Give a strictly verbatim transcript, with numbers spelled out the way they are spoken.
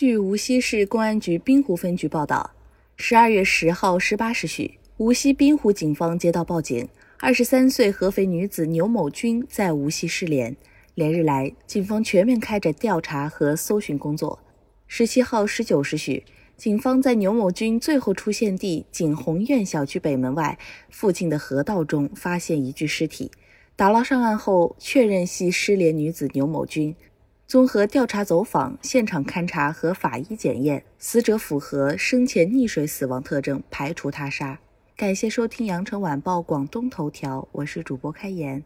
据无锡市公安局滨湖分局报道，十二月十号十八时许，无锡滨湖警方接到报警，二十三岁合肥女子牛某军在无锡失联。连日来，警方全面开展调查和搜寻工作。十七号十九时许，警方在牛某军最后出现地景洪苑小区北门外附近的河道中发现一具尸体，打捞上岸后确认系失联女子牛某军。综合调查走访、现场勘查和法医检验，死者符合生前溺水死亡特征，排除他杀。感谢收听羊城晚报广东头条，我是主播开言。